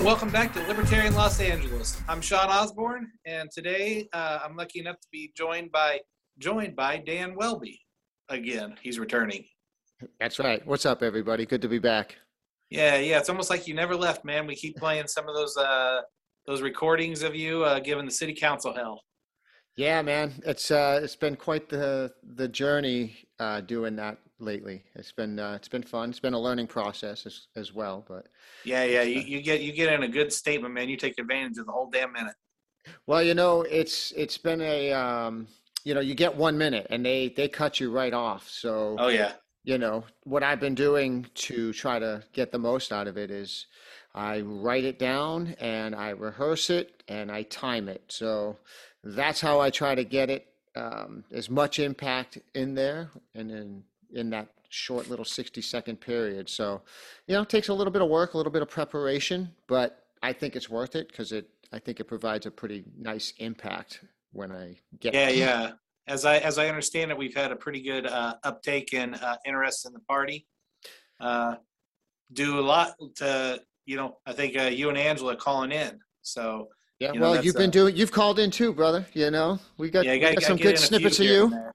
and welcome back to Libertarian Los Angeles. I'm Sean Osborne, and today I'm lucky enough to be joined by Dan Welby. Again, he's returning. That's right. What's up, everybody? Good to be back. Yeah. It's almost like you never left, man. We keep playing some of those recordings of you giving the city council hell. Yeah, man. It's been quite the journey doing that lately. It's been fun. It's been a learning process as well. But yeah. You get in a good statement, man. You take advantage of the whole damn minute. Well, it's been a you get 1 minute and they cut you right off. So oh yeah. What I've been doing to try to get the most out of it is I write it down and I rehearse it and I time it. So that's how I try to get it as much impact in there and in that short little 60-second period. So, it takes a little bit of work, a little bit of preparation, but I think it's worth it because I think it provides a pretty nice impact when I get it. Yeah. As I understand it, we've had a pretty good uptake and interest in the party. Do a lot to, I think you and Angela calling in. So yeah, well, you've called in too, brother. We got some good snippets of you.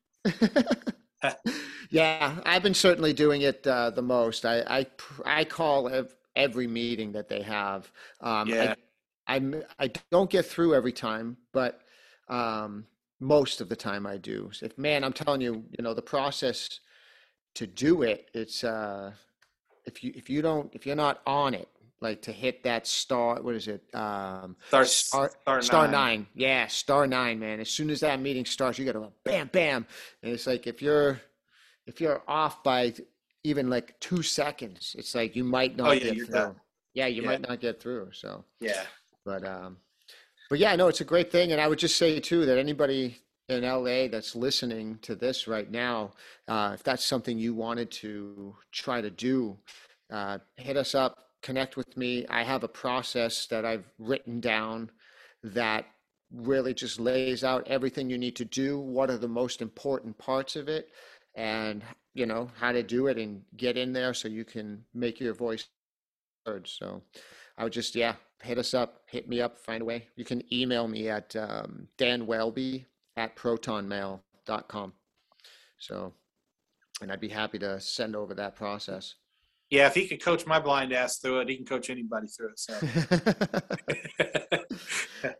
Yeah, I've been certainly doing it the most. I call every meeting that they have. I don't get through every time, but. Most of the time I do. If I'm telling you, the process to do it, it's if you're not on it, like to hit that star, what is it? Star nine. Yeah, star nine, man. As soon as that meeting starts, you gotta go bam, bam. And it's like if you're off by even like 2 seconds, it's like you might not get through. Done. Yeah, you might not get through. So yeah. But yeah, no, it's a great thing. And I would just say too, that anybody in LA that's listening to this right now, if that's something you wanted to try to do, hit us up, connect with me. I have a process that I've written down that really just lays out everything you need to do. What are the most important parts of it and, how to do it and get in there so you can make your voice heard. So I would just, hit me up, find a way. You can email me at danwelby@protonmail.com. So, and I'd be happy to send over that process. Yeah, if he could coach my blind ass through it, he can coach anybody through it. So.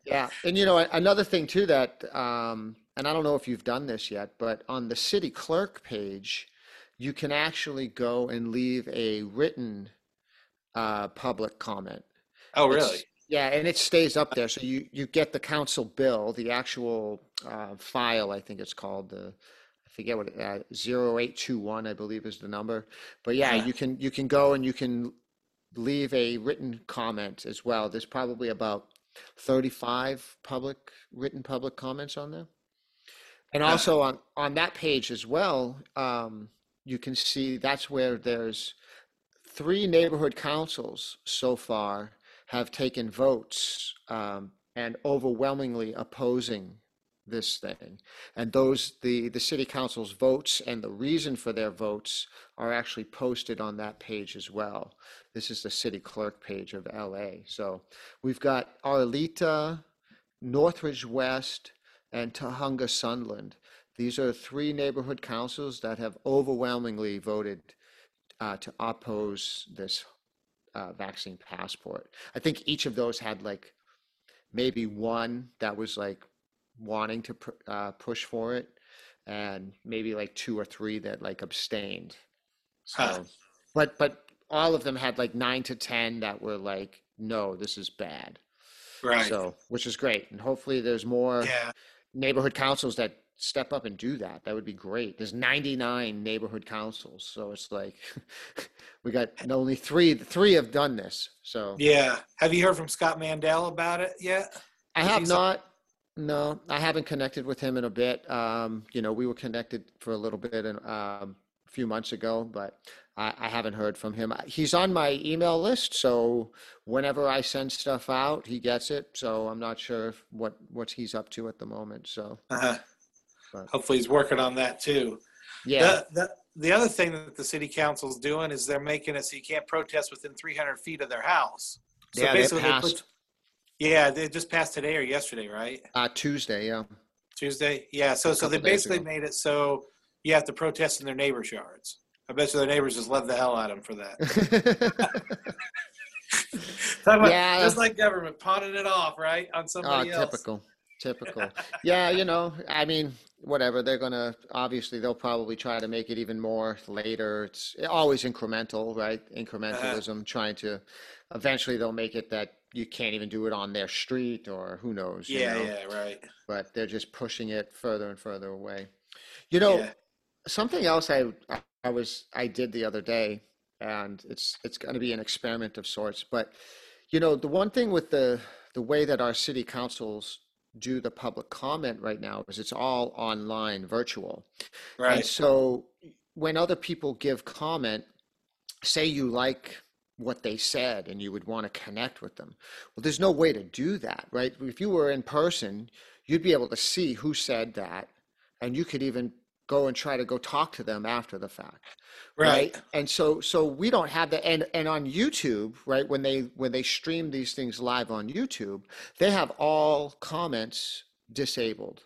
Yeah, and another thing too that, and I don't know if you've done this yet, but on the city clerk page, you can actually go and leave a written public comment. Oh, really? And it stays up there. So you get the council bill, the actual file, I think it's called, I forget what, 0821, I believe is the number. But you can go and you can leave a written comment as well. There's probably about 35 written public comments on there. And also on that page as well, you can see that's where there's 3 neighborhood councils so far have taken votes and overwhelmingly opposing this thing. And the city council's votes and the reason for their votes are actually posted on that page as well. This is the city clerk page of LA. So we've got Arleta, Northridge West, and Hunga Sunland. These are 3 neighborhood councils that have overwhelmingly voted to oppose this vaccine passport. I think each of those had like maybe one that was like wanting to push for it and maybe like 2 or 3 that like abstained. So, but all of them had like 9 to 10 that were like, no, this is bad. Right. So, which is great. And hopefully there's more neighborhood councils that step up and do that. That would be great. There's 99 neighborhood councils. So it's like, we got only three have done this. So yeah. Have you heard from Scott Mandel about it yet? I have not. No, I haven't connected with him in a bit. We were connected for a little bit and a few months ago, but I haven't heard from him. He's on my email list. So whenever I send stuff out, he gets it. So I'm not sure what he's up to at the moment. So, hopefully he's working on that too. Yeah. The other thing that the city council's doing is they're making it so you can't protest within 300 feet of their house. So basically they passed. They just passed today or yesterday, right? Tuesday, yeah. Tuesday, yeah. So they basically made it so you have to protest in their neighbors' yards. I bet you their neighbors just love the hell out of them for that. Yeah, just like government pawning it off, right, on somebody else. Typical. Yeah, you know, I mean, whatever. They'll probably try to make it even more later. It's always incremental, right? Incrementalism, trying to, eventually they'll make it that you can't even do it on their street or who knows. Yeah, right. But they're just pushing it further and further away. You know, something else I did the other day, and it's going to be an experiment of sorts. But, you know, the one thing with the way that our city councils do the public comment right now is it's all online, virtual. Right. And so when other people give comment, say you like what they said and you would want to connect with them. Well, there's no way to do that, right? If you were in person, you'd be able to see who said that, and you could even go and try to go talk to them after the fact. Right. And so we don't have that. And on YouTube, right, when they stream these things live on YouTube, they have all comments disabled.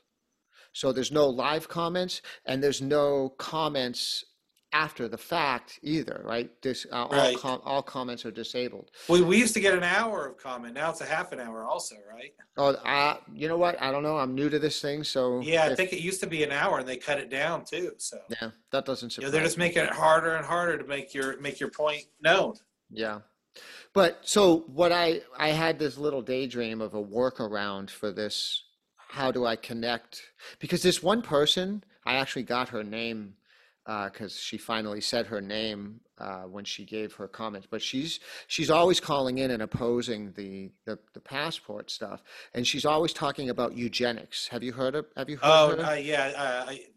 So there's no live comments, and there's no comments after the fact either, right? All comments are disabled. Well, we used to get an hour of comment. Now it's a half an hour also, right? Oh, you know what? I don't know. I'm new to this thing, so. Yeah, I think it used to be an hour, and they cut it down too, so. Yeah, that doesn't surprise me. They're just making it harder and harder to make your point known. Yeah. But so what I had this little daydream of a workaround for this, how do I connect? Because this one person, I actually got her name because she finally said her name when she gave her comments, but she's always calling in and opposing the passport stuff, and she's always talking about eugenics. Have you heard of her? I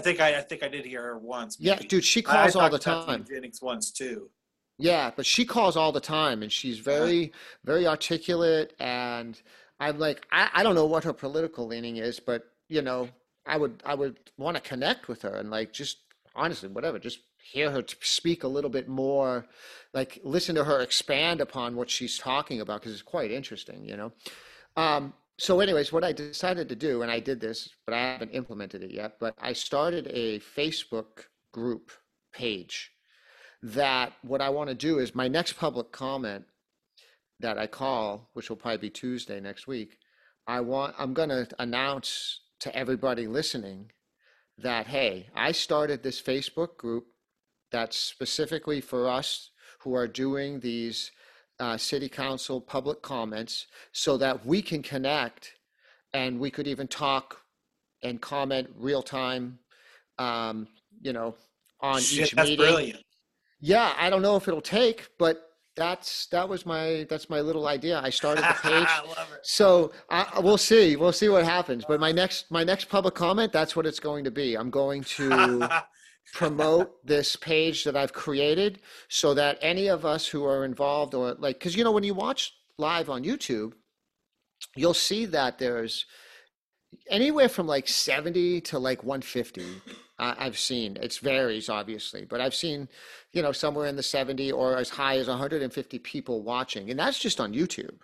think I did hear her once. Maybe. Yeah, dude, she calls all the time. Eugenics once too. Yeah, but she calls all the time, and she's very very articulate. And I'm like, I don't know what her political leaning is, but you know. I would want to connect with her and like just honestly whatever, just hear her speak a little bit more, like listen to her expand upon what she's talking about because it's quite interesting, you know. So anyways, what I decided to do, and I did this, but I haven't implemented it yet, but I started a Facebook group page that what I want to do is my next public comment that I call, which will probably be Tuesday next week, I'm going to announce to everybody listening that, hey, I started this Facebook group that's specifically for us who are doing these city council public comments so that we can connect and we could even talk and comment real time, you know, on each meeting. That's brilliant. Yeah, I don't know if it'll take, but That's my little idea. I started the page. I love it. So we'll see what happens. But my next public comment, that's what it's going to be. I'm going to promote this page that I've created so that any of us who are involved or like, cause you know, when you watch live on YouTube, you'll see that there's anywhere from like 70 to like 150. I've seen, it varies obviously, but I've seen, you know, somewhere in the 70 or as high as 150 people watching. And that's just on YouTube,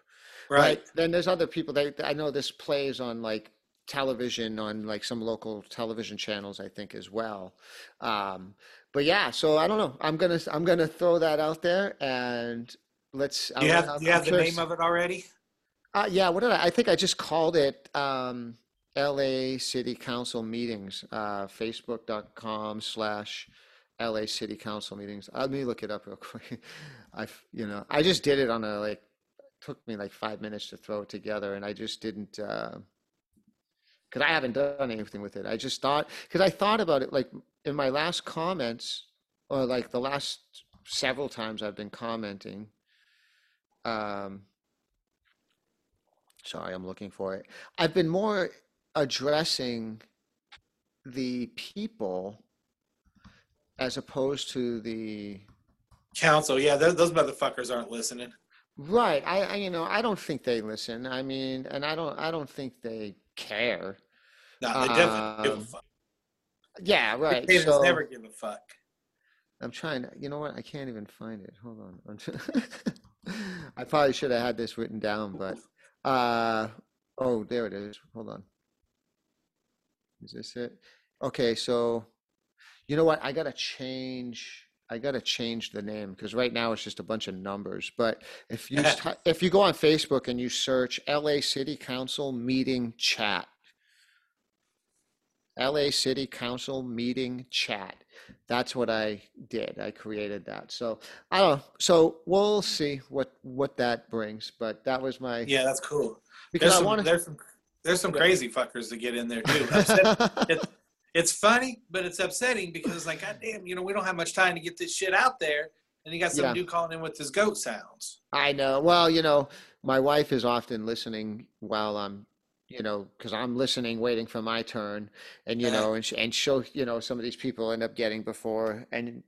right? Then there's other people that I know this plays on like television, on like some local television channels, I think as well. But yeah, so I don't know. I'm going to throw that out there and let's, do you have the name of it already? Yeah. What did I think I just called it, LA City Council Meetings, facebook.com/LA City Council Meetings. Let me look it up real quick. I just did it on took me like 5 minutes to throw it together, and I just didn't, cause I haven't done anything with it. I just thought, cause I thought about it like in my last comments or like the last several times I've been commenting, sorry, I'm looking for it. I've been more addressing the people as opposed to the council. Yeah, those motherfuckers aren't listening. Right. I don't think they listen. I mean, and I don't think they care. No, they definitely give a fuck. Yeah, right. They never give a fuck. I'm trying to, you know what? I can't even find it. Hold on. I probably should have had this written down, but oh, there it is. Hold on. Is this it? Okay, so you know what? I gotta change the name because right now it's just a bunch of numbers. But if you if you go on Facebook and you search LA City Council meeting chat, LA City Council meeting chat. That's what I did. I created that. So I don't know. So we'll see what that brings. But that was my That's cool. Because there's some crazy fuckers that get in there too. It's funny, but it's upsetting because, like, goddamn, you know, we don't have much time to get this shit out there. And you got some dude calling in with his goat sounds. I know. Well, you know, my wife is often listening while I'm, you know, because I'm listening, waiting for my turn. And, you know, and she'll, you know, some of these people end up getting before. And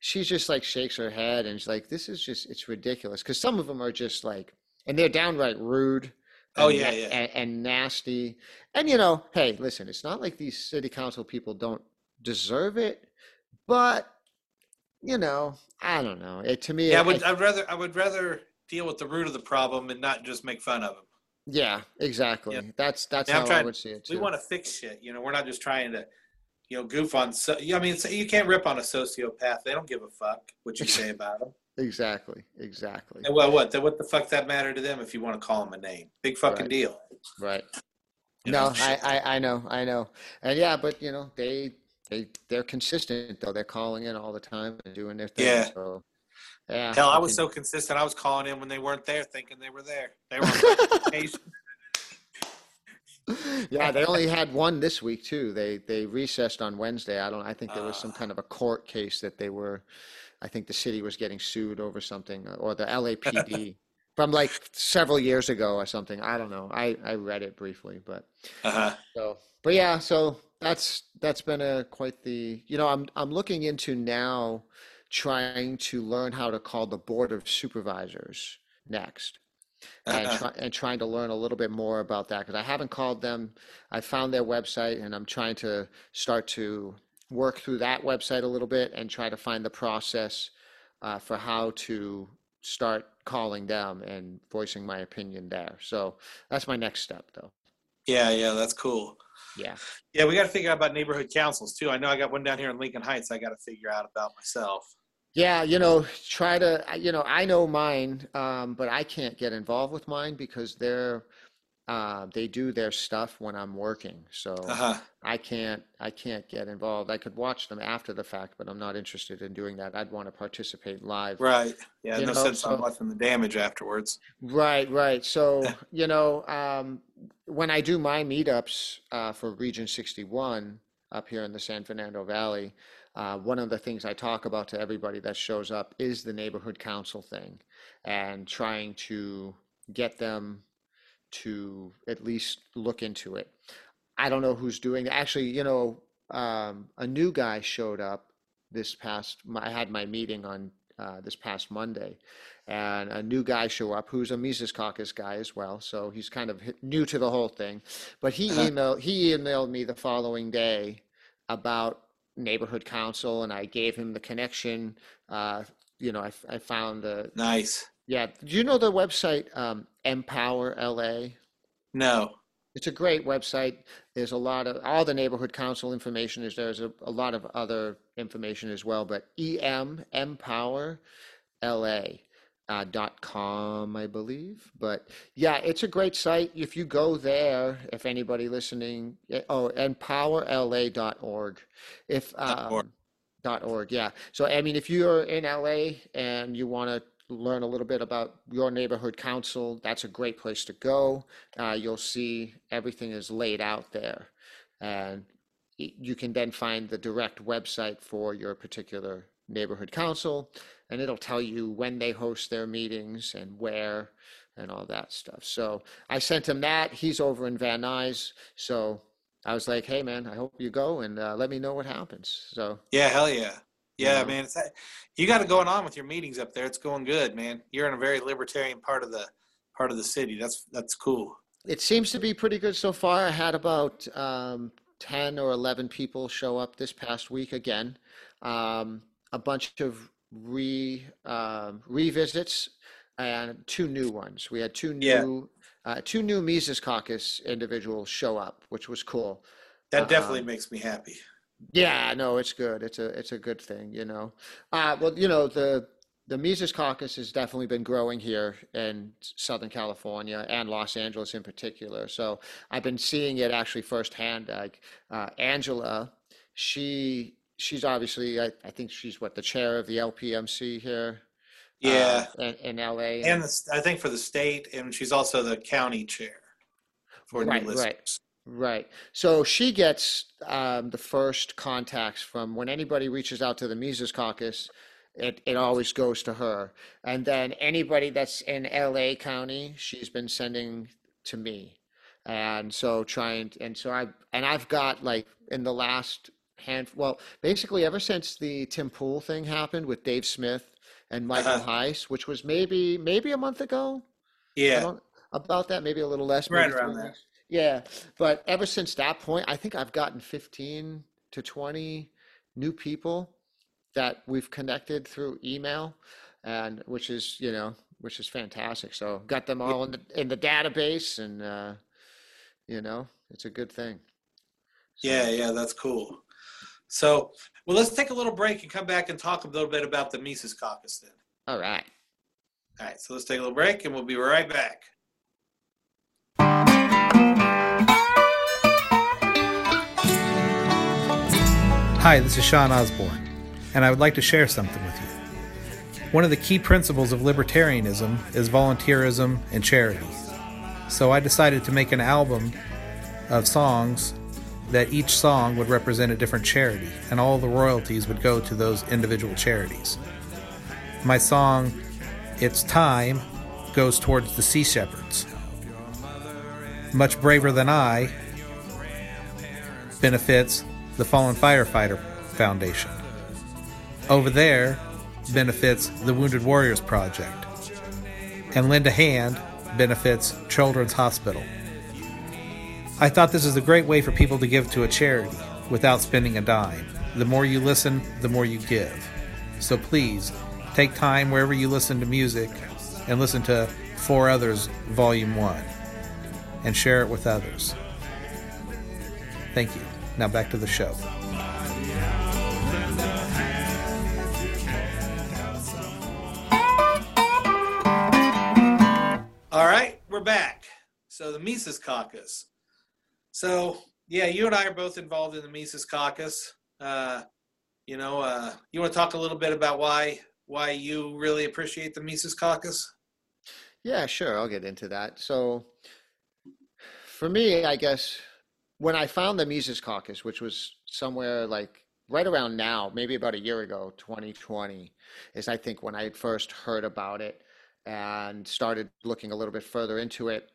she's just like shakes her head and she's like, this is just, it's ridiculous. Because some of them are just like, and they're downright rude. And nasty. And, you know, hey, listen, it's not like these city council people don't deserve it, but, you know, I don't know. To me, I'd rather deal with the root of the problem and not just make fun of them. Yeah, exactly. Yeah. That's how I would see it too. We want to fix shit. You know, we're not just trying to, you know, goof on. I mean, you can't rip on a sociopath. They don't give a fuck what you say about them. Exactly. And well, what the fuck that matter to them if you want to call them a name? Big fucking deal. Right. You know? No, I know. And yeah, but you know, they're consistent though. They're calling in all the time and doing their thing. Yeah. So, yeah. Hell, I was so consistent. I was calling in when they weren't there, thinking they were there. They were on vacation. Yeah, they only had one this week too. They recessed on Wednesday. I think there was some kind of a court case that they were. I think the city was getting sued over something, or the LAPD from like several years ago or something. I don't know. I read it briefly, but so that's been quite the. You know, I'm looking into now trying to learn how to call the Board of Supervisors next. And trying to learn a little bit more about that because I haven't called them. I found their website and I'm trying to start to work through that website a little bit and try to find the process for how to start calling them and voicing my opinion there. So that's my next step though. Yeah, that's cool. Yeah, we got to figure out about neighborhood councils too. I know I got one down here in Lincoln Heights I got to figure out about myself. Yeah, you know, I know mine, but I can't get involved with mine because they do their stuff when I'm working. So I can't get involved. I could watch them after the fact, but I'm not interested in doing that. I'd want to participate live. Right. Yeah, no sense in watching the damage afterwards. Right. So, you know, when I do my meetups for Region 61 up here in the San Fernando Valley, one of the things I talk about to everybody that shows up is the neighborhood council thing and trying to get them to at least look into it. I don't know who's doing it. Actually, you know, a new guy showed up I had my meeting on this past Monday, and a new guy show up who's a Mises Caucus guy as well. So he's kind of new to the whole thing, but he emailed me the following day about neighborhood council, and I gave him the connection. You know, I found the nice. Yeah, do you know the website Empower LA? No, it's a great website. There's a lot of all the neighborhood council information is there. There's a lot of other information as well, but empowerla.com, I believe. But yeah, it's a great site. If you go there, if anybody listening, empowerla.org. .org, yeah. So I mean, if you're in LA and you want to learn a little bit about your neighborhood council, that's a great place to go. You'll see everything is laid out there, and you can then find the direct website for your particular neighborhood council, and it'll tell you when they host their meetings and where and all that stuff. So I sent him that. He's over in Van Nuys. So I was like, hey man, I hope you go and let me know what happens. So yeah, hell yeah. Yeah, man, you got it going on with your meetings up there. It's going good, man. You're in a very libertarian part of the city. That's cool. It seems to be pretty good so far. I had about 10 or 11 people show up this past week again. A bunch of revisits and two new ones. We had two new Mises Caucus individuals show up, which was cool. That definitely makes me happy. Yeah, no, it's good. It's a good thing, you know. Well, you know, the Mises Caucus has definitely been growing here in Southern California and Los Angeles in particular. So I've been seeing it actually firsthand. Like Angela, she's obviously, I think she's the chair of the LPMC here. Yeah. In LA. And I think for the state, and she's also the county chair for new listeners. Right. So she gets the first contacts from when anybody reaches out to the Mises Caucus. It always goes to her. And then anybody that's in LA County, she's been sending to me. And so I've got in the last handful, well, basically ever since the Tim Pool thing happened with Dave Smith and Michael Heiss, which was maybe a month ago. Yeah. About that, maybe a little less. Right around that. Yeah. But ever since that point, I think I've gotten 15 to 20 new people that we've connected through email, and which is fantastic. So got them all in the database, and it's a good thing. So, yeah, that's cool. So, well, let's take a little break and come back and talk a little bit about the Mises Caucus then. All right. So let's take a little break, and we'll be right back. Hi, this is Sean Osborne, and I would like to share something with you. One of the key principles of libertarianism is volunteerism and charity. So I decided to make an album of songs that each song would represent a different charity, and all the royalties would go to those individual charities. My song, It's Time, goes towards the Sea Shepherds. Much Braver Than I benefits the Fallen Firefighter Foundation. Over There benefits the Wounded Warriors Project, and Lend a Hand benefits Children's Hospital. I thought this is a great way for people to give to a charity without spending a dime. The more you listen, the more you give. So please, take time wherever you listen to music and listen to For Others Volume 1 and share it with others. Thank you. Now back to the show. All right, we're back. So the Mises Caucus. So, yeah, you and I are both involved in the Mises Caucus. You want to talk a little bit about why you really appreciate the Mises Caucus? Yeah, sure. I'll get into that. So for me, I guess, when I found the Mises Caucus, which was somewhere right around now, maybe about a year ago, 2020, is I think when I first heard about it, and started looking a little bit further into it,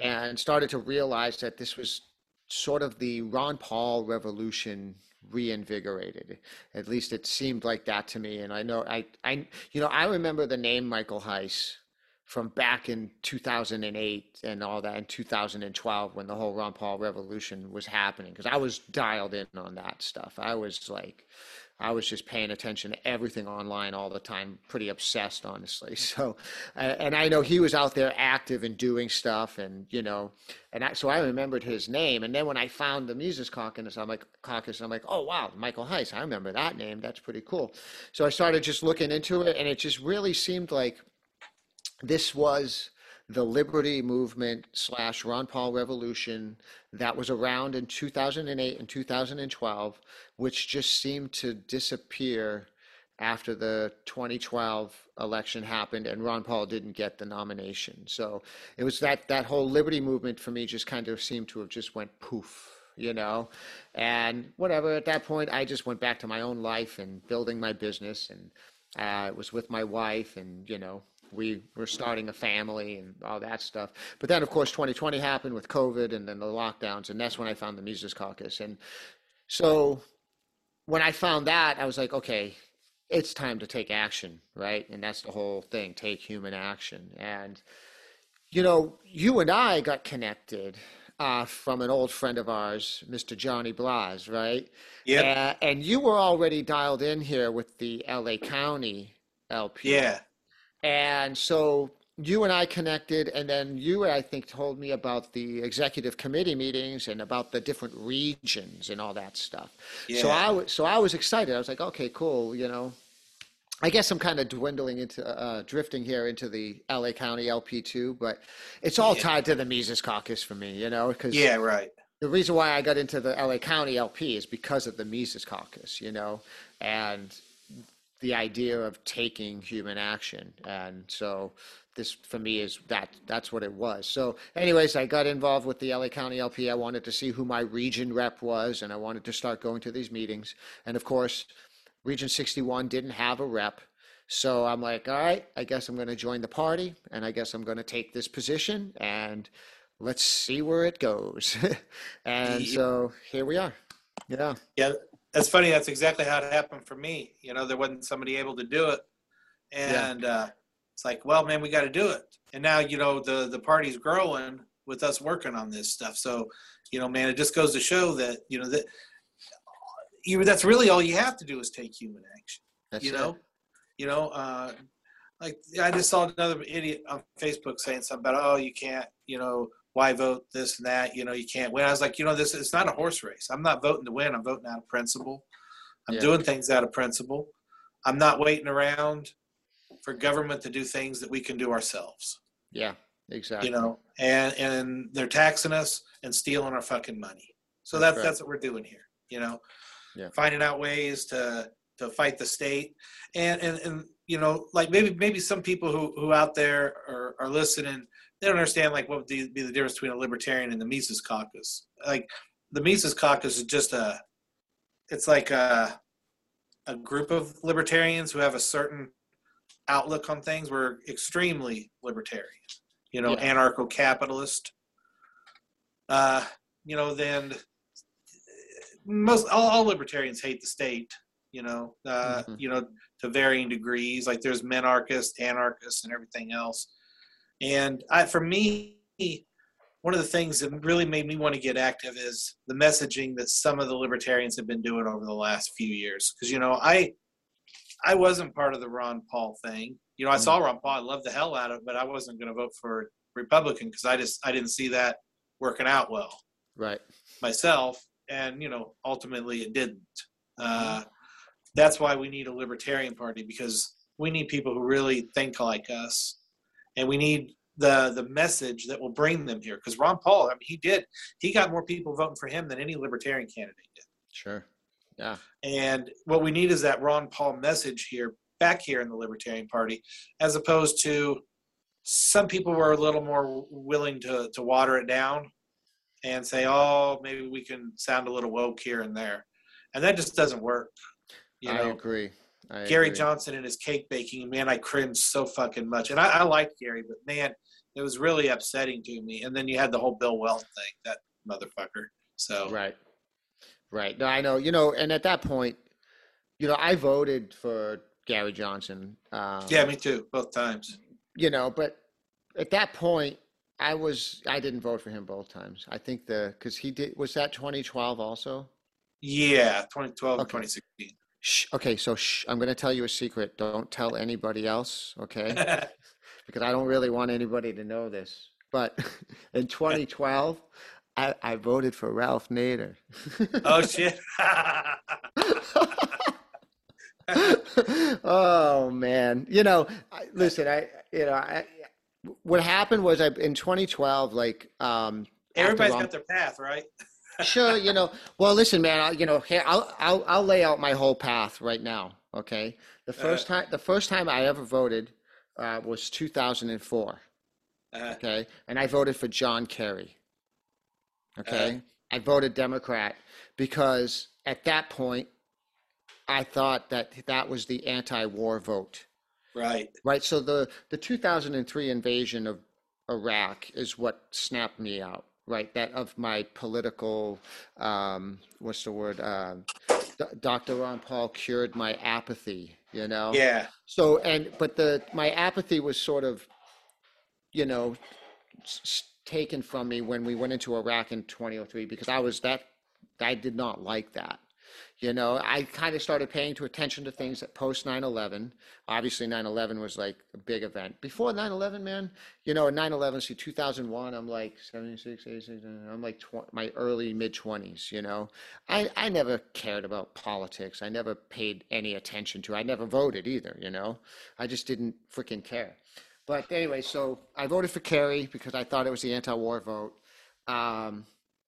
and started to realize that this was sort of the Ron Paul revolution reinvigorated. At least it seemed like that to me. And I know I remember the name Michael Heiss from back in 2008 and all that, in 2012, when the whole Ron Paul revolution was happening, because I was dialed in on that stuff. I was just paying attention to everything online all the time, pretty obsessed, honestly. So, and I know he was out there active and doing stuff, so I remembered his name. And then when I found the Mises Caucus, I'm like, oh, wow, Michael Heiss, I remember that name. That's pretty cool. So I started just looking into it, and it just really seemed like this was the liberty movement / Ron Paul revolution that was around in 2008 and 2012, which just seemed to disappear after the 2012 election happened and Ron Paul didn't get the nomination. So it was that whole liberty movement for me just kind of seemed to have just went poof, and whatever. At that point, I just went back to my own life and building my business, and it was with my wife, and we were starting a family and all that stuff. But then, of course, 2020 happened with COVID and then the lockdowns, and that's when I found the Mises Caucus. And so when I found that, I was like, okay, it's time to take action, right? And that's the whole thing, take human action. And, you and I got connected from an old friend of ours, Mr. Johnny Blas, right? Yeah. And you were already dialed in here with the LA County LP. Yeah. And so you and I connected, and then you, I think, told me about the executive committee meetings and about the different regions and all that stuff. Yeah. So I was excited. I was like, okay, cool, you know. I guess I'm kind of dwindling into, drifting here into the LA County LP too, but it's all tied to the Mises Caucus for me, you know, because the reason why I got into the LA County LP is because of the Mises Caucus, you know, and the idea of taking human action. And so this for me is that's what it was. So anyways, I got involved with the LA County LP. I wanted to see who my region rep was, and I wanted to start going to these meetings. And of course, Region 61 didn't have a rep. So I'm like, all right, I guess I'm going to join the party, and I guess I'm going to take this position, and let's see where it goes. And so here we are. Yeah. Yeah. That's funny. That's exactly how it happened for me. You know, there wasn't somebody able to do it. And it's like, well, man, we got to do it. And now, you know, the party's growing with us working on this stuff. So, you know, man, it just goes to show that, you know, that, that's really all you have to do is take human action. That's like I just saw another idiot on Facebook saying something about, oh, you can't, you know, why vote this and that, you know, you can't win. I was like, you know, this, it's not a horse race. I'm not voting to win. I'm voting out of principle. I'm doing things out of principle. I'm not waiting around for government to do things that we can do ourselves. Yeah, exactly. You know, and they're taxing us and stealing our fucking money. So that's what we're doing here. You know, finding out ways to fight the state and you know, like maybe some people who out there are listening, they don't understand like what would be the difference between a libertarian and the Mises Caucus. Like the Mises Caucus is just a group of libertarians who have a certain outlook on things. We're extremely libertarian, you know, anarcho-capitalist. You know, then all libertarians hate the state, you know, you know, to varying degrees. Like there's minarchists, anarchists, and everything else. And for me, one of the things that really made me want to get active is the messaging that some of the libertarians have been doing over the last few years. Because, you know, I wasn't part of the Ron Paul thing. You know, I saw Ron Paul. I loved the hell out of it, but I wasn't going to vote for Republican because I didn't see that working out well. Right. Myself. And, you know, ultimately it didn't. That's why we need a libertarian party, because we need people who really think like us. And we need the message that will bring them here. Because Ron Paul, I mean, he got more people voting for him than any libertarian candidate did. Sure. Yeah. And what we need is that Ron Paul message here, back here in the Libertarian Party, as opposed to some people were a little more willing to water it down and say, oh, maybe we can sound a little woke here and there. And that just doesn't work. You know? I agree. Gary Johnson and his cake baking, man, I cringed so fucking much. And I liked Gary, but man, it was really upsetting to me. And then you had the whole Bill Weld thing, that motherfucker. So right. No, I know. You know, and at that point, you know, I voted for Gary Johnson. Yeah, me too, both times. You know, but at that point, I didn't vote for him both times. I think because he did. Was that 2012 also? Yeah, 2012 and 2016. Okay, so I'm going to tell you a secret. Don't tell anybody else, okay? Because I don't really want anybody to know this. But in 2012, I voted for Ralph Nader. Oh, shit. Oh, man. You know, what happened was in 2012, like... everybody's got their path, right? Sure, you know. Well, listen, man. I'll lay out my whole path right now. Okay. The first time I ever voted was 2004. Okay, and I voted for John Kerry. Okay, I voted Democrat because at that point, I thought that was the anti-war vote. Right. Right. So the 2003 invasion of Iraq is what snapped me out. Right, that of my political, what's the word? Dr. Ron Paul cured my apathy, you know? Yeah. So, my apathy was sort of, you know, taken from me when we went into Iraq in 2003, because I did not like that. You know, I kind of started paying attention to things that post 9/11. Obviously, 9/11 was like a big event. Before 9/11, man, you know, 9/11, see, 2001, I'm like 76, 86, I'm like my early mid-20s, you know. I never cared about politics. I never paid any attention to it. I never voted either, you know. I just didn't freaking care. But anyway, so I voted for Kerry because I thought it was the anti-war vote.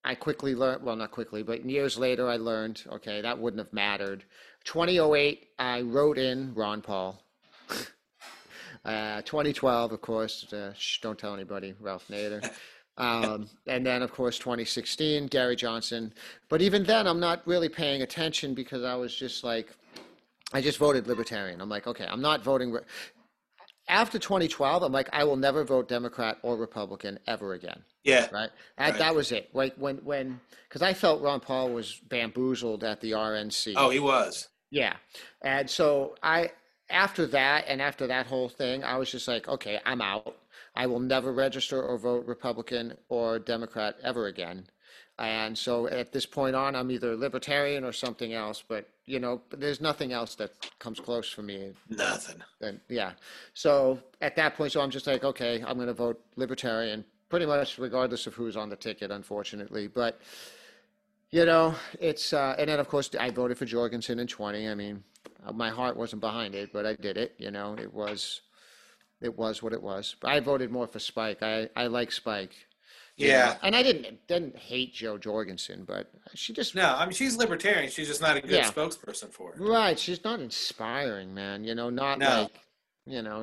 I quickly learned, well, not quickly, but years later I learned, okay, that wouldn't have mattered. 2008, I wrote in Ron Paul. 2012, of course, don't tell anybody, Ralph Nader. And then, of course, 2016, Gary Johnson. But even then, I'm not really paying attention because I was just like, I just voted Libertarian. I'm like, okay, I'm not voting. After 2012, I'm like, I will never vote Democrat or Republican ever again. Yeah. Right. That was it. Like when, because I felt Ron Paul was bamboozled at the RNC. Oh, he was. Yeah. And so after that whole thing, I was just like, okay, I'm out. I will never register or vote Republican or Democrat ever again. And so at this point on, I'm either Libertarian or something else, but you know, there's nothing else that comes close for me. Nothing. And yeah. So at that point, so I'm just like, okay, I'm going to vote Libertarian pretty much regardless of who's on the ticket, unfortunately. But, you know, it's, and then of course I voted for Jorgensen in 20. I mean, my heart wasn't behind it, but I did it, you know, it was what it was. But I voted more for Spike. I like Spike. Yeah, and I didn't hate Jo Jorgensen, but she just she's Libertarian. She's just not a good spokesperson for it. Right, she's not inspiring, man. You know,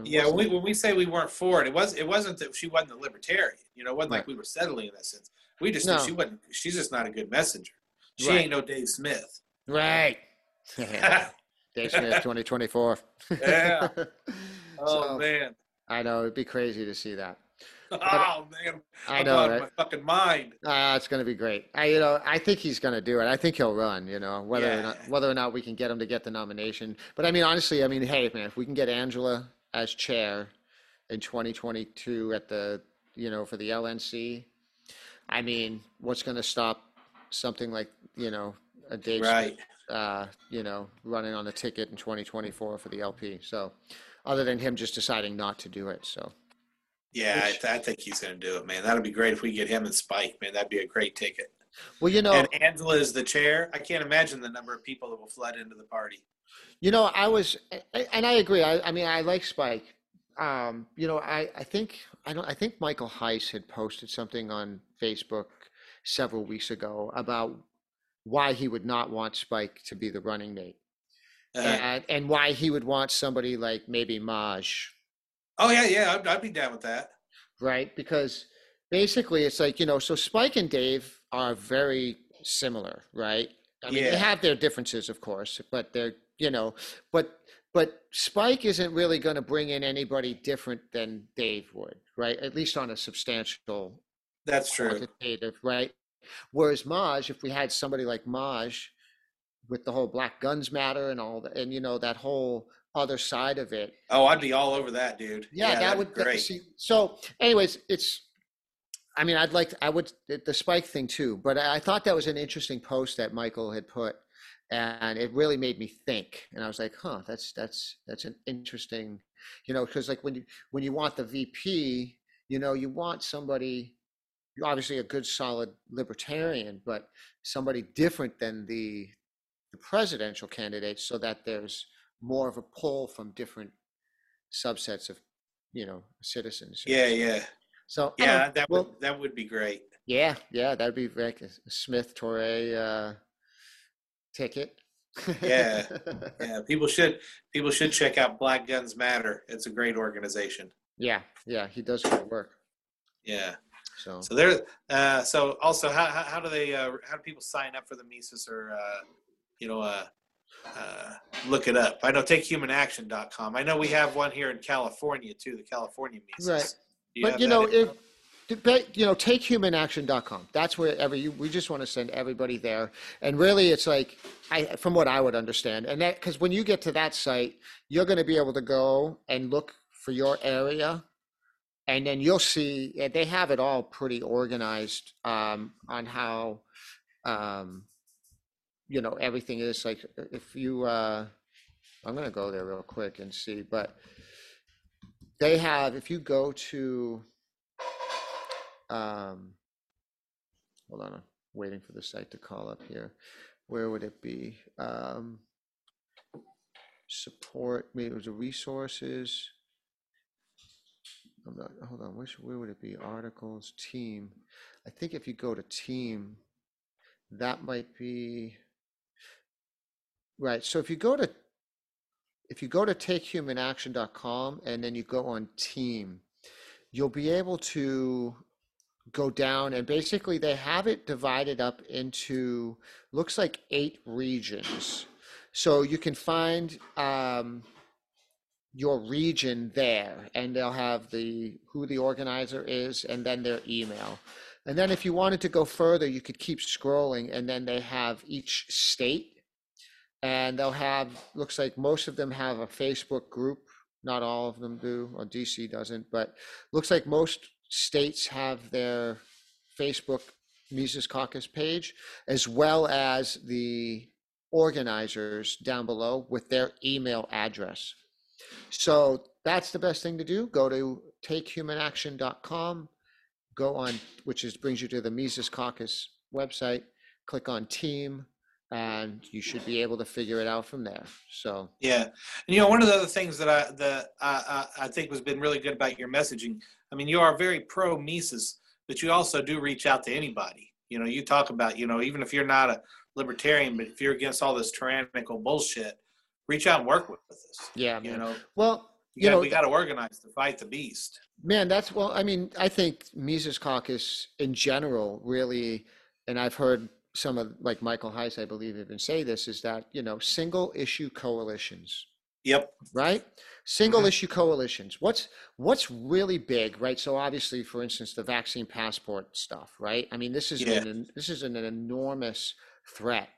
Yeah, when we say we weren't for it, it wasn't that she wasn't a Libertarian. You know, it wasn't like we were settling in that sense. We just knew she wasn't. She's just not a good messenger. She ain't no Dave Smith. Right. Dave Smith, 2024. Yeah. Oh man. I know it'd be crazy to see that. Oh man, I know, out of my fucking mind. It's going to be great. I think he's going to do it. I think he'll run. You know, whether or not we can get him to get the nomination. But I mean, honestly, I mean, hey man, if we can get Angela as chair in 2022 at the, you know, for the LNC, I mean, what's going to stop something like, you know, a Dave Smith, you know, running on the ticket in 2024 for the LP? So, other than him just deciding not to do it, so. Yeah, I think he's going to do it, man. That'd be great if we get him and Spike, man. That'd be a great ticket. Well, you know, and Angela is the chair. I can't imagine the number of people that will flood into the party. You know, I agree. I mean, I like Spike. You know, I think Michael Heiss had posted something on Facebook several weeks ago about why he would not want Spike to be the running mate, and why he would want somebody like maybe Marge. Oh, yeah, I'd be down with that. Right, because basically it's like, you know, so Spike and Dave are very similar, right? I mean, they have their differences, of course, but they're, you know, but Spike isn't really going to bring in anybody different than Dave would, right? At least on a substantial. That's true. Right? Whereas Marge, if we had somebody like Marge with the whole Black Guns Matter and all that, and, you know, that whole other side of it. Oh, I'd be all over that, dude. Yeah, that would be great. So anyways, I would the Spike thing too, but I thought that was an interesting post that Michael had put, and it really made me think. And I was like, huh, that's an interesting, you know, because like when you want the VP, you know, you want somebody, obviously a good solid Libertarian, but somebody different than the presidential candidate, so that there's more of a pull from different subsets of, you know, citizens. So yeah, that would be great. Yeah, that'd be like a Smith-Torrey ticket. yeah, people should check out Black Guns Matter. It's a great organization. Yeah, he does good work. Yeah. So there. So also, how do they? How do people sign up for the Mises or, you know? Look it up. I know takehumanaction.com. I know we have one here in California too, the California Mises. Right. But you know, takehumanaction.com. That's where we just want to send everybody there. And really it's like, from what I would understand, and that, because when you get to that site, you're going to be able to go and look for your area, and then you'll see they have it all pretty organized on how you know, everything is like, if you, I'm going to go there real quick and see, but they have, if you go to, hold on, I'm waiting for the site to call up here. Where would it be? Support, maybe it was the resources. I'm not, hold on, where would it be? Articles, team. I think if you go to team, that might be, right. So if you go to, takehumanaction.com and then you go on team, you'll be able to go down, and basically they have it divided up into, looks like 8 regions. So you can find your region there, and they'll have the who the organizer is and then their email. And then if you wanted to go further, you could keep scrolling, and then they have each state, and they'll have, looks like most of them have a Facebook group. Not all of them do, or DC doesn't, but looks like most states have their Facebook Mises Caucus page, as well as the organizers down below with their email address. So that's the best thing to do. Go to takehumanaction.com, go on, which is brings you to the Mises Caucus website, click on team, and you should be able to figure it out from there. So yeah, and you know, one of the other things that I think has been really good about your messaging, I mean, you are very pro Mises, but you also do reach out to anybody. You know, you talk about, you know, even if you're not a libertarian, but if you're against all this tyrannical bullshit, reach out and work with us. Yeah, man. You know, well, you know, we got to organize to fight the beast. Man, that's, well, I mean, I think Mises Caucus in general really, and I've heard some of, like Michael Heiss, I believe, even say this, is that, you know, single issue coalitions. Yep. Right? Single issue coalitions. What's really big, right? So obviously, for instance, the vaccine passport stuff, right? I mean, this is an enormous threat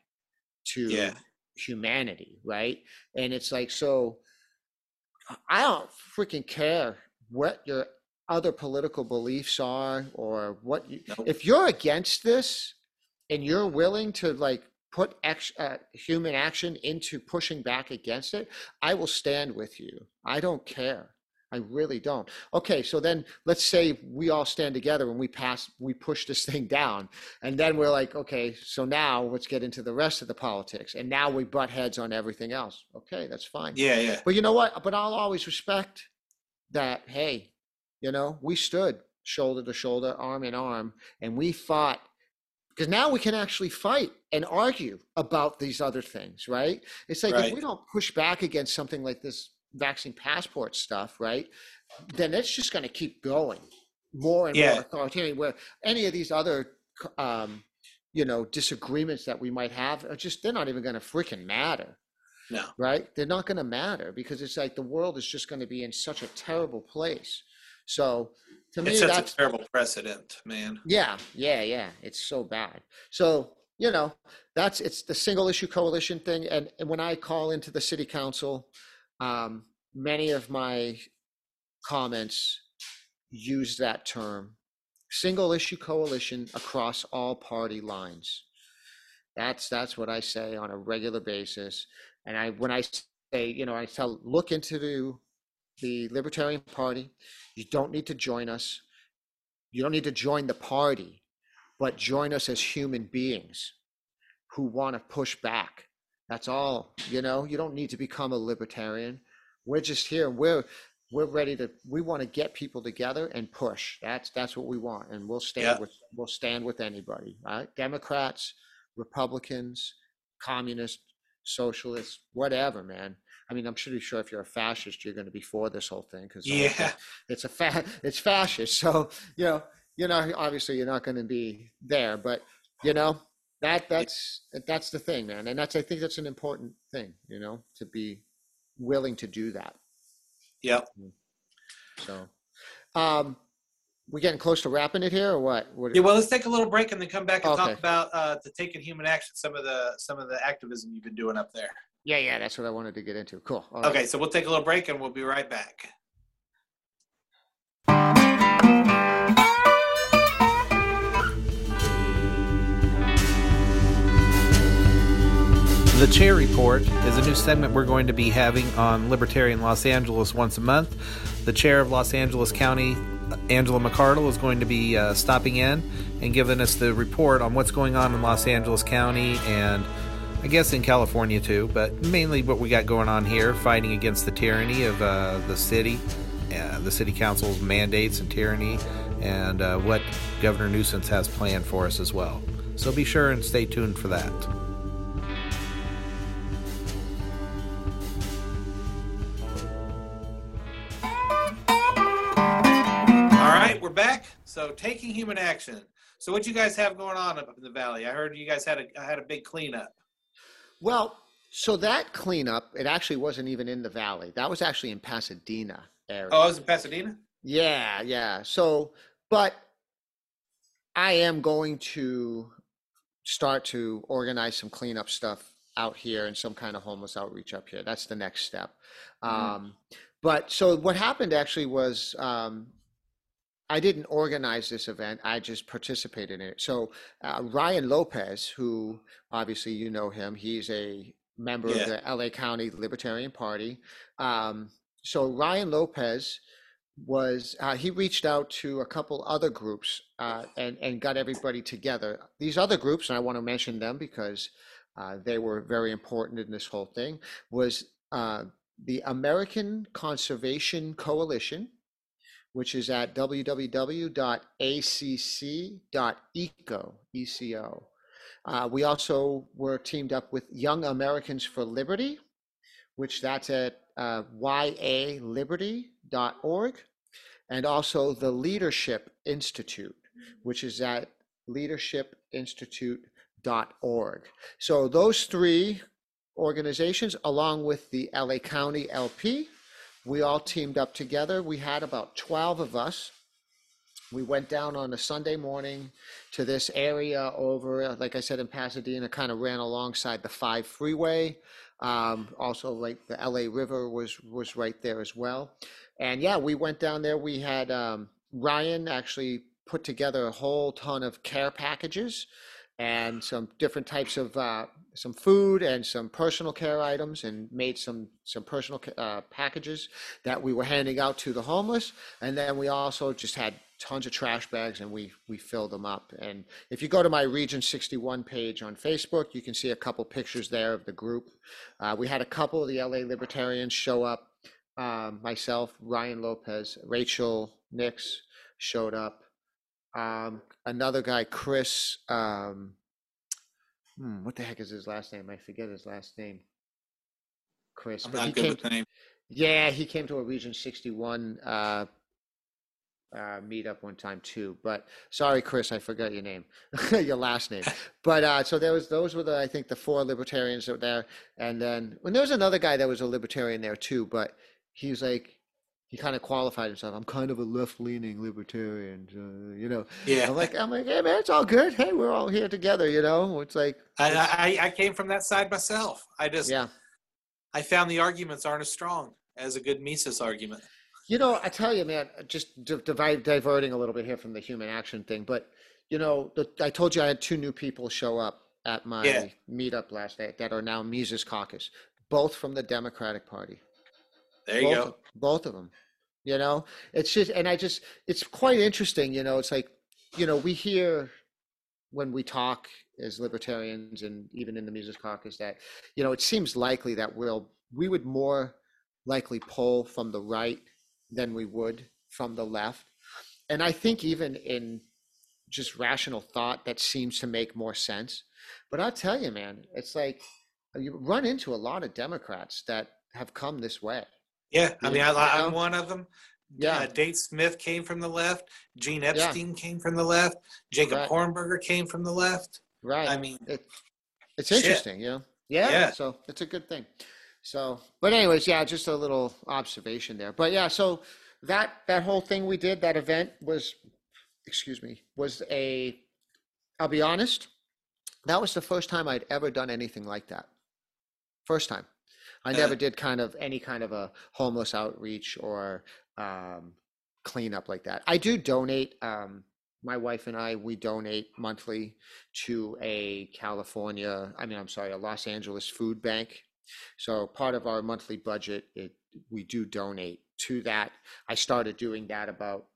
to humanity, right? And it's like, so I don't freaking care what your other political beliefs are, or what you, if you're against this and you're willing to like put human action into pushing back against it, I will stand with you. I don't care. I really don't. Okay, so then let's say we all stand together and we push this thing down. And then we're like, okay, so now let's get into the rest of the politics. And now we butt heads on everything else. Okay, that's fine. Yeah, yeah. But you know what? But I'll always respect that, hey, you know, we stood shoulder to shoulder, arm in arm, and we fought. Because now we can actually fight and argue about these other things, right? It's like, if we don't push back against something like this vaccine passport stuff, right, then it's just going to keep going more and more authoritarian, where any of these other, you know, disagreements that we might have are just, they're not even going to freaking matter. No. Right? They're not going to matter, because it's like the world is just going to be in such a terrible place. So to me, that's a terrible precedent, man. Yeah. It's so bad. So, you know, it's the single issue coalition thing. And when I call into the city council, many of my comments use that term, single issue coalition across all party lines. That's what I say on a regular basis. And when I say, you know, I tell, look into the Libertarian Party. You don't need to join us. You don't need to join the party, but join us as human beings who want to push back. That's all. You know, you don't need to become a libertarian. We're just here. We're ready to, we want to get people together and push. That's what we want. And we'll stand with anybody, right? Democrats, Republicans, communists, socialists, whatever, man. I mean, I'm pretty sure if you're a fascist, you're going to be for this whole thing, because it's fascist. So, you know, obviously you're not going to be there, but you know, that's the thing, man. And I think that's an important thing, you know, to be willing to do that. Yep. So, we're getting close to wrapping it here, or what? Yeah, well, let's take a little break and then come back and talk about the Taking Human Action, some of the activism you've been doing up there. Yeah, that's what I wanted to get into. Cool. All right. Okay, so we'll take a little break and we'll be right back. The Chair Report is a new segment we're going to be having on Libertarian Los Angeles once a month. The Chair of Los Angeles County, Angela McArdle, is going to be stopping in and giving us the report on what's going on in Los Angeles County and I guess in California too, but mainly what we got going on here, fighting against the tyranny of the city council's mandates and tyranny, and what Governor Newsom's has planned for us as well. So be sure and stay tuned for that. All right, we're back. So taking human action. So what you guys have going on up in the valley? I heard you guys had a big cleanup. Well, so that cleanup, it actually wasn't even in the valley. That was actually in Pasadena area. Oh, it was in Pasadena? Yeah. So, but I am going to start to organize some cleanup stuff out here and some kind of homeless outreach up here. That's the next step. But so what happened actually was I didn't organize this event. I just participated in it. So Ryan Lopez, who obviously you know him, he's a member of the LA County Libertarian Party. So Ryan Lopez was, he reached out to a couple other groups and got everybody together. These other groups, and I want to mention them because they were very important in this whole thing, was the American Conservation Coalition, which is at www.acc.eco, ECO. We also were teamed up with Young Americans for Liberty, which that's at yaliberty.org, and also the Leadership Institute, which is at leadershipinstitute.org. So those three organizations, along with the LA County LP, we all teamed up together. We had about 12 of us. We went down on a Sunday morning to this area over, like I said, in Pasadena, kind of ran alongside the 5 freeway. Also, like the LA River was right there as well. And yeah, we went down there. We had Ryan actually put together a whole ton of care packages and some different types of some food and some personal care items, and made some personal packages that we were handing out to the homeless. And then we also just had tons of trash bags, and we filled them up. And if you go to my Region 61 page on Facebook, you can see a couple pictures there of the group. We had a couple of the LA Libertarians show up. Myself, Ryan Lopez, Rachel Nix showed up. Another guy, Chris, what the heck is his last name? I forget his last name. Chris. I'm not good with the name. Yeah, he came to a Region 61 meetup one time too. But sorry, Chris, I forgot your name, your last name. But so there was, those were the, I think the 4 libertarians that were there. And then when there was another guy that was a libertarian there too, but he was like, he kind of qualified himself. I'm kind of a left-leaning libertarian, you know. Yeah. I'm like, hey man, it's all good. Hey, we're all here together, you know. It's like I came from that side myself. I just I found the arguments aren't as strong as a good Mises argument. You know, I tell you, man. Just diverting a little bit here from the human action thing, but you know, I told you I had 2 new people show up at my meetup last night that are now Mises Caucus, both from the Democratic Party. There you go. Both of them, you know, it's just, and I just, it's quite interesting, you know, it's like, you know, we hear when we talk as libertarians and even in the Mises Caucus that, you know, it seems likely that we would more likely pull from the right than we would from the left. And I think even in just rational thought, that seems to make more sense. But I'll tell you, man, it's like you run into a lot of Democrats that have come this way. Yeah, I mean, I'm one of them. Yeah, Dave Smith came from the left. Gene Epstein came from the left. Jacob Hornberger came from the left. Right. I mean, it's interesting, you know. Yeah. So it's a good thing. So, but anyways, just a little observation there. But yeah, so that whole thing we did, that event was I'll be honest, that was the first time I'd ever done anything like that. First time. I never did any kind of a homeless outreach or cleanup like that. I do donate my wife and I, we donate monthly to a Los Angeles food bank. So part of our monthly budget, we do donate to that. I started doing that about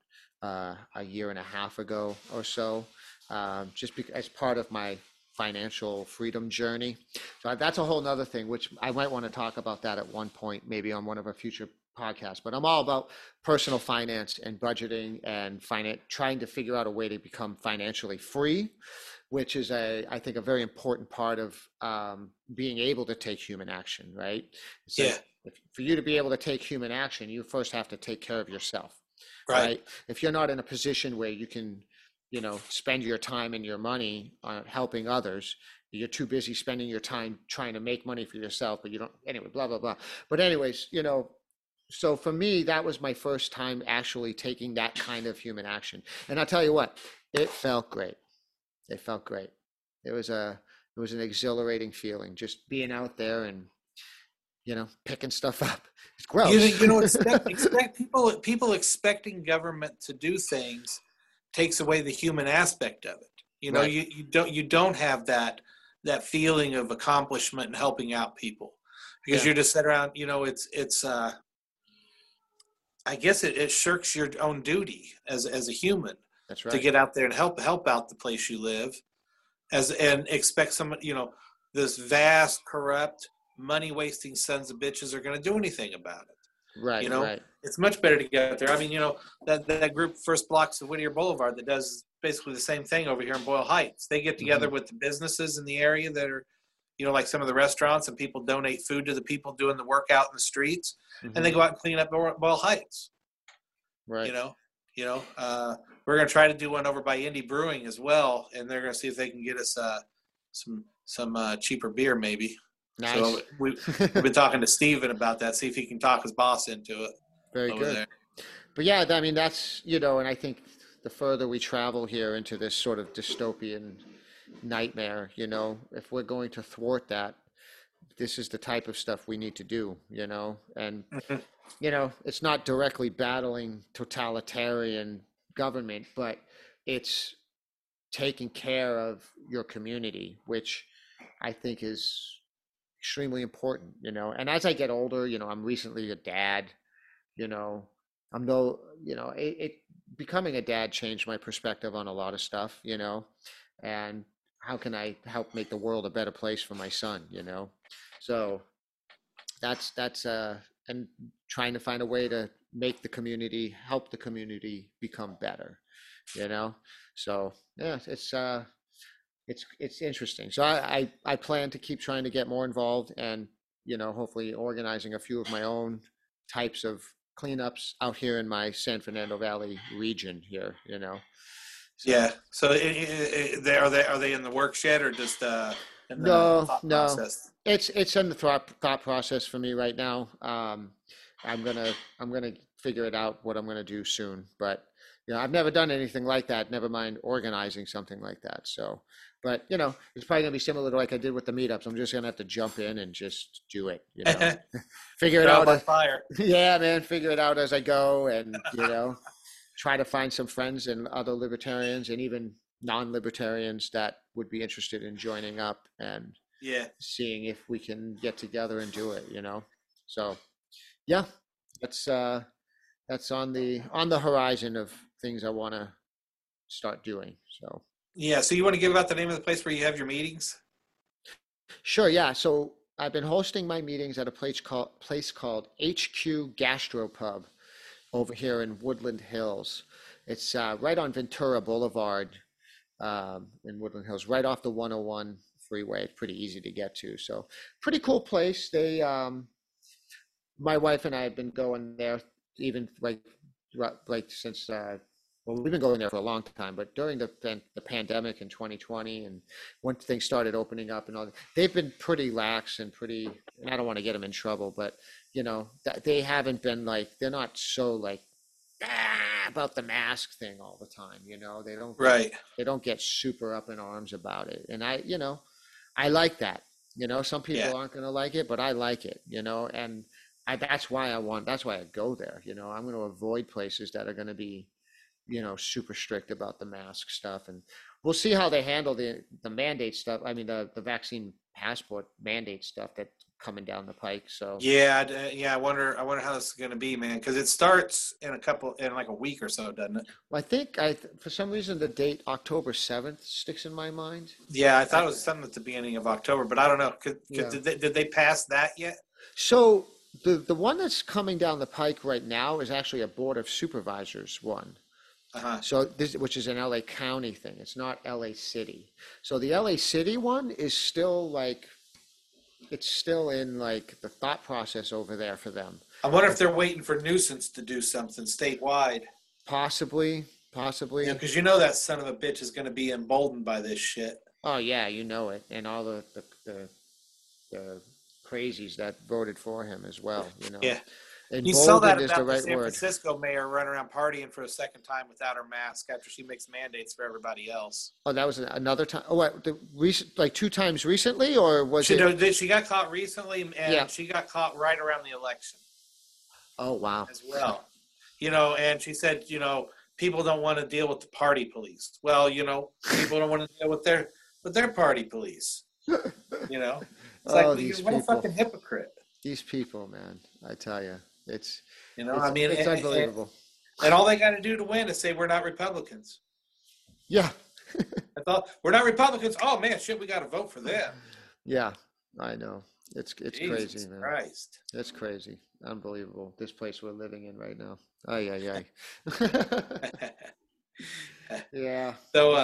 a year and a half ago or so, as part of my financial freedom journey. So that's a whole nother thing, which I might want to talk about that at one point, maybe on one of our future podcasts. But I'm all about personal finance and budgeting and trying to figure out a way to become financially free, which is I think a very important part of being able to take human action, right? So yeah. For you to be able to take human action, you first have to take care of yourself, right? If you're not in a position where you can, spend your time and your money on helping others, you're too busy spending your time trying to make money for yourself, so for me, that was my first time actually taking that kind of human action. And I'll tell you what, it felt great. It was an exhilarating feeling, just being out there and, picking stuff up. It's gross. Expect people expecting government to do things takes away the human aspect of it. Right. you don't have that feeling of accomplishment and helping out people, because you're just sitting around, I guess it shirks your own duty as a human. That's right. To get out there and help out the place you live, and expect someone, this vast, corrupt, money-wasting sons of bitches are going to do anything about it. Right, right. It's much better to get out there. I mean, that group First Blocks of Whittier Boulevard that does basically the same thing over here in Boyle Heights. They get together with the businesses in the area that are, like some of the restaurants, and people donate food to the people doing the work out in the streets, and they go out and clean up Boyle Heights. Right. We're going to try to do one over by Indy Brewing as well, and they're going to see if they can get us some cheaper beer maybe. Nice. So we've been talking to Steven about that, see if he can talk his boss into it. Very good. There. But yeah, I mean, that's, and I think the further we travel here into this sort of dystopian nightmare, if we're going to thwart that, this is the type of stuff we need to do, and, it's not directly battling totalitarian government, but it's taking care of your community, which I think is extremely important, and as I get older, I'm recently a dad, becoming a dad changed my perspective on a lot of stuff, and how can I help make the world a better place for my son, so that's and trying to find a way to help the community become better, so yeah, it's interesting. So I plan to keep trying to get more involved and, hopefully organizing a few of my own types of cleanups out here in my San Fernando Valley region here, So. Yeah. So are they in the work shed or just in the thought process? No, it's in the thought process for me right now. I'm gonna figure it out what I'm gonna do soon, but I've never done anything like that. Never mind organizing something like that. So, but it's probably gonna be similar to like I did with the meetups. I'm just gonna have to jump in and just do it. Figure it out. By fire. Yeah, man. Figure it out as I go, and try to find some friends and other libertarians and even non-libertarians that would be interested in joining up and seeing if we can get together and do it. So yeah, that's on the horizon of things I want to start doing. So yeah. So you want to give out the name of the place where you have your meetings? Sure. Yeah. So I've been hosting my meetings at a place called HQ Gastropub over here in Woodland Hills. It's right on Ventura Boulevard in Woodland Hills, right off the 101 freeway. It's pretty easy to get to. So pretty cool place. They, my wife and I have been going there even like since, we've been going there for a long time, but during the pandemic in 2020 and once things started opening up and all, they've been pretty lax and I don't want to get them in trouble, but they haven't been they're not so about the mask thing all the time, they don't, they don't get super up in arms about it. And I like that, some people aren't going to like it, but I like it, and that's why I go there. I'm going to avoid places that are going to be you know, super strict about the mask stuff. And we'll see how they handle the mandate stuff. I mean, the vaccine passport mandate stuff that's coming down the pike. So yeah, I wonder how this is going to be, man, because it starts in like a week or so, doesn't it? Well, I think for some reason the date October 7th sticks in my mind. Yeah, I thought it was something at the beginning of October, but I don't know. Did they pass that yet? So the one that's coming down the pike right now is actually a Board of Supervisors one. Uh-huh. So this, which is an LA County thing. It's not LA City. So the LA City one is still like, it's still in like the thought process over there for them. I wonder if they're waiting for nuisance to do something statewide. Possibly. Yeah, because you know that son of a bitch is going to be emboldened by this shit. Oh yeah, you know it, and all the crazies that voted for him as well. You know. Yeah. And you saw that about the San Francisco mayor running around partying for a second time without her mask after she makes mandates for everybody else. Oh, that was another time. Oh, what, like 2 times recently, or was it? No, she got caught recently, and she got caught right around the election. Oh, wow. As well. You know, and she said, you know, people don't want to deal with the party police. Well, you know, people don't want to deal with their party police. You know? It's what a fucking hypocrite. These people, man, I tell you. It's unbelievable. And all they got to do to win is say we're not Republicans. Yeah. We're not Republicans. Oh man, shit, we got to vote for them. Yeah, I know. It's Jesus crazy, man. Christ. That's crazy. Unbelievable. This place we're living in right now. Ay. Yeah. So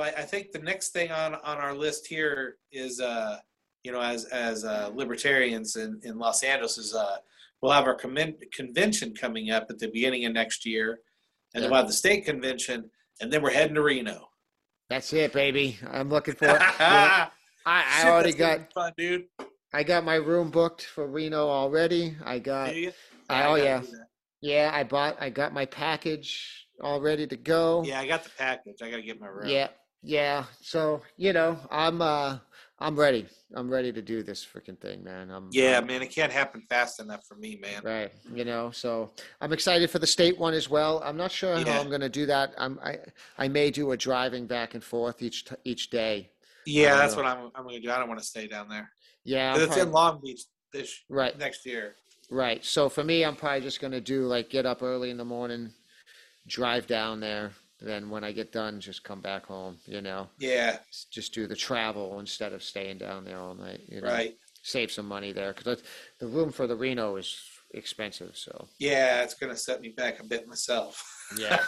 I think the next thing on our list here is you know, as libertarians in Los Angeles is, we'll have our convention coming up at the beginning of next year, and then we'll have the state convention, and then we're heading to Reno. That's it, baby. I'm looking for it. Yeah. I already got fun, dude. I got my room booked for Reno already. I got my package all ready to go. Yeah, I got the package. I got to get my room. Yeah. So you know, I'm ready to do this freaking thing, man. Man, it can't happen fast enough for me, man. Right. You know, so I'm excited for the state one as well. I'm not sure how I'm going to do that. I may do a driving back and forth each day. Yeah, that's what I'm going to do. I don't want to stay down there. Yeah. Because it's in Long Beach next year. Right. So for me, I'm probably just going to do like get up early in the morning, drive down there. Then when I get done, just come back home, you know? Yeah. Just do the travel instead of staying down there all night, you know? Right. Save some money there, because the room for the Reno is expensive, so. Yeah, it's going to set me back a bit myself. Yeah.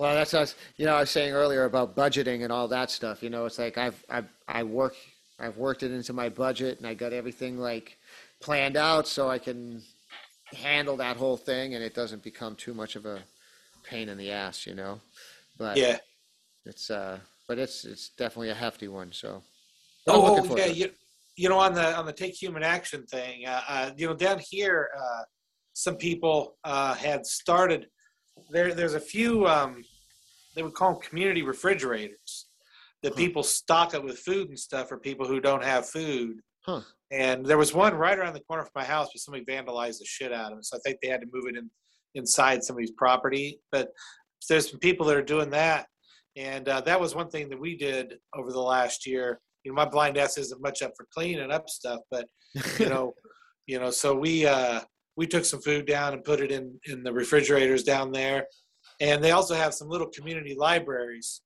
Well, that's us. You know, I was saying earlier about budgeting and all that stuff, you know, it's like I've worked it into my budget, and I got everything, like, planned out so I can handle that whole thing, and it doesn't become too much of a pain in the ass, you know? But yeah, it's definitely a hefty one. So, you know, on the Take Human Action thing, you know, down here, some people had started. There's a few they would call them community refrigerators that people stock up with food and stuff for people who don't have food. Huh. And there was one right around the corner from my house, but somebody vandalized the shit out of it. So I think they had to move it inside somebody's property, but. So there's some people that are doing that, and that was one thing that we did over the last year. You know, my blind ass isn't much up for cleaning up stuff, but you know, so we took some food down and put it in the refrigerators down there, and they also have some little community libraries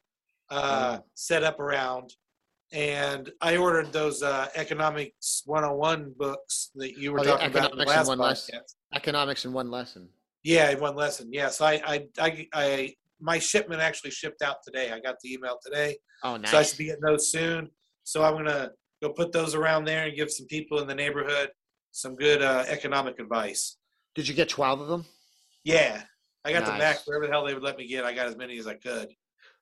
set up around. And I ordered those economics 101 books that you were talking about in the last podcast. Economics in One Lesson. Yeah, one lesson. Yeah, so I my shipment actually shipped out today. I got the email today. Oh, nice. So I should be getting those soon. So I'm gonna go put those around there and give some people in the neighborhood some good economic advice. Did you get 12 of them? Yeah, I got the max. Whatever the hell they would let me get, I got as many as I could.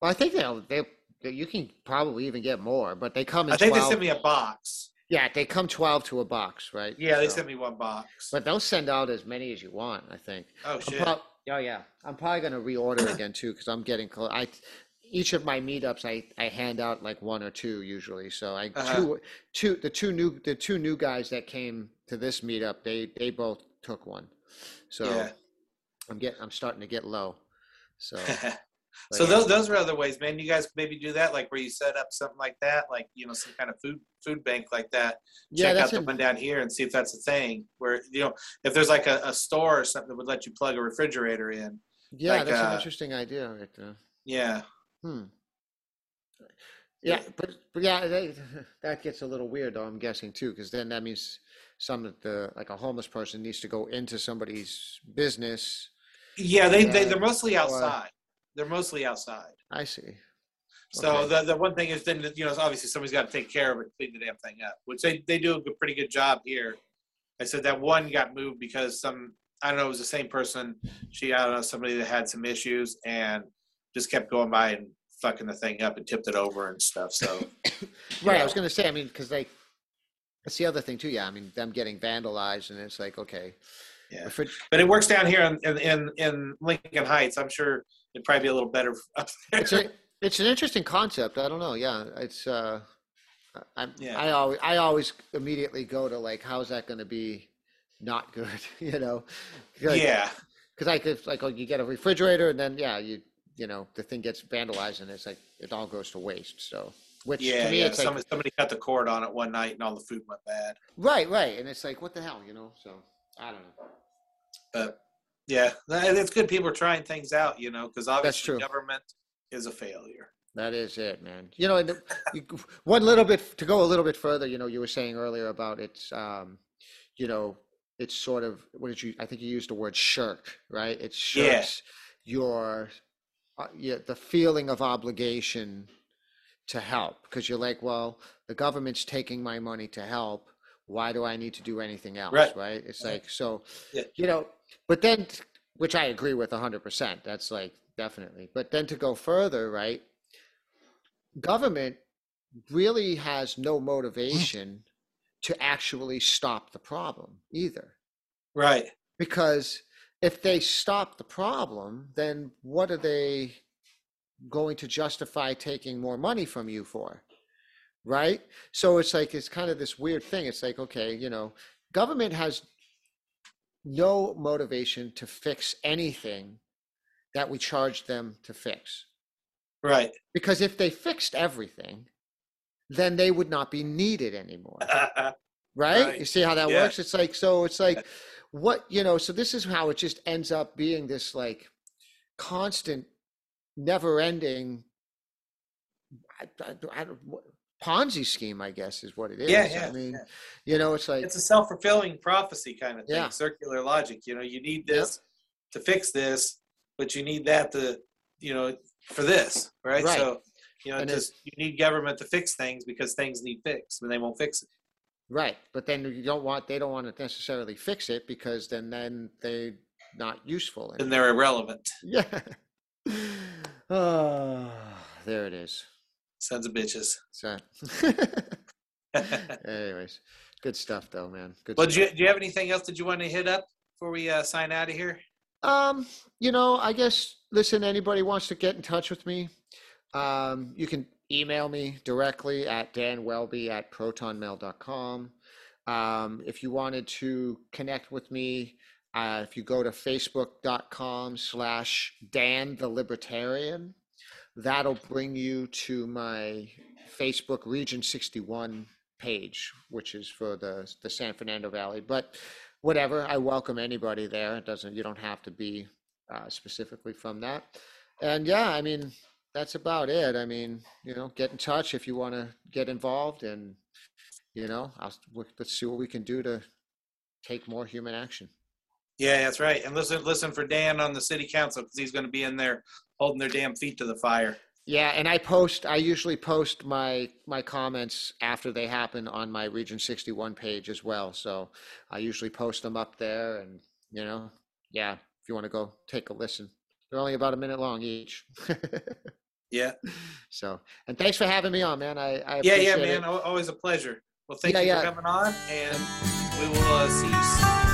Well, I think they you can probably even get more, but they come. They sent me a box. Yeah, they come 12 to a box, right? Yeah, they sent me one box. But they'll send out as many as you want, I think. Oh, shit. I'm probably going to reorder again, too, because I'm getting close. Each of my meetups, I hand out like one or two usually. So the two new guys that came to this meetup, they both took one. So I'm starting to get low. So, so yeah. those are other ways, man. You guys maybe do that, like where you set up something like that, like, you know, some kind of food bank like that. Yeah, check out the one down here and see if that's a thing where, you know, if there's like a store or something that would let you plug a refrigerator in. Yeah, like, that's an interesting idea right there. Yeah. Hmm. Yeah, but yeah, that gets a little weird, though, I'm guessing too, because then that means like a homeless person needs to go into somebody's business. Yeah, they're mostly outside. They're mostly outside. I see. Okay. So the one thing is, then, you know, obviously somebody's got to take care of it, clean the damn thing up, which they do a pretty good job here. I said that one got moved because I don't know, it was the same person. I don't know, somebody that had some issues and just kept going by and fucking the thing up and tipped it over and stuff. So right, I was gonna say, I mean, because like that's the other thing too. Yeah, I mean, them getting vandalized, and it's like, okay, yeah, but it works down here in Lincoln Heights. I'm sure it'd probably be a little better up there. It's an interesting concept. I don't know. Yeah, it's I always immediately go to like, how's that going to be not good? You know? Like, yeah, because I could like, oh, you get a refrigerator, and then yeah, you know, the thing gets vandalized and it's like, it all goes to waste. So, which to me, it's like, somebody cut the cord on it one night and all the food went bad. Right. And it's like, what the hell, you know? So I don't know. But yeah, it's good people are trying things out, you know, because obviously government is a failure. That is it, man. You know, and to go a little bit further, you know, you were saying earlier about it's, you know, it's sort of, I think you used the word shirk, right? It shirks your... the feeling of obligation to help, because you're like, well, the government's taking my money to help. Why do I need to do anything else? Right? It's like, so, you know, but then, which I agree with 100%, that's like, definitely. But then to go further, right? Government really has no motivation to actually stop the problem either. Right. Because if they stop the problem, then what are they going to justify taking more money from you for? Right? So it's like, it's kind of this weird thing. It's like, okay, you know, government has no motivation to fix anything that we charge them to fix. Right. Because if they fixed everything, then they would not be needed anymore. Right? You see how that works? It's like, so it's like, what, you know, so this is how it just ends up being this like constant, never ending Ponzi scheme, I guess, is what it is. I mean, you know, it's like, it's a self-fulfilling prophecy kind of thing, circular logic. You know, you need this to fix this, but you need that to, you know, for this, right? So, you know, and just, you need government to fix things because things need fixed and they won't fix it. Right, but then they don't want to necessarily fix it because then they're not useful. And they're irrelevant. Yeah. Oh, there it is. Sons of bitches. So, anyways, good stuff though, man. Good. Well, do you have anything else that you want to hit up before we sign out of here? You know, I guess, listen, anybody wants to get in touch with me, you can email me directly at danwelby@protonmail.com. If you wanted to connect with me, if you go to facebook.com/DanTheLibertarian, that'll bring you to my Facebook Region 61 page, which is for the San Fernando Valley. But whatever, I welcome anybody there. You don't have to be specifically from that. And yeah, I mean, that's about it. I mean, you know, get in touch if you want to get involved, and, you know, let's see what we can do to take more human action. Yeah, that's right. And listen for Dan on the city council, because he's going to be in there holding their damn feet to the fire. Yeah, and I usually post my comments after they happen on my Region 61 page as well. So I usually post them up there, and, you know, yeah, if you want to go take a listen. They're only about a minute long each. Yeah. So, and thanks for having me on, man. I appreciate it. Always a pleasure. Well, thank you for coming on, and we will see you soon.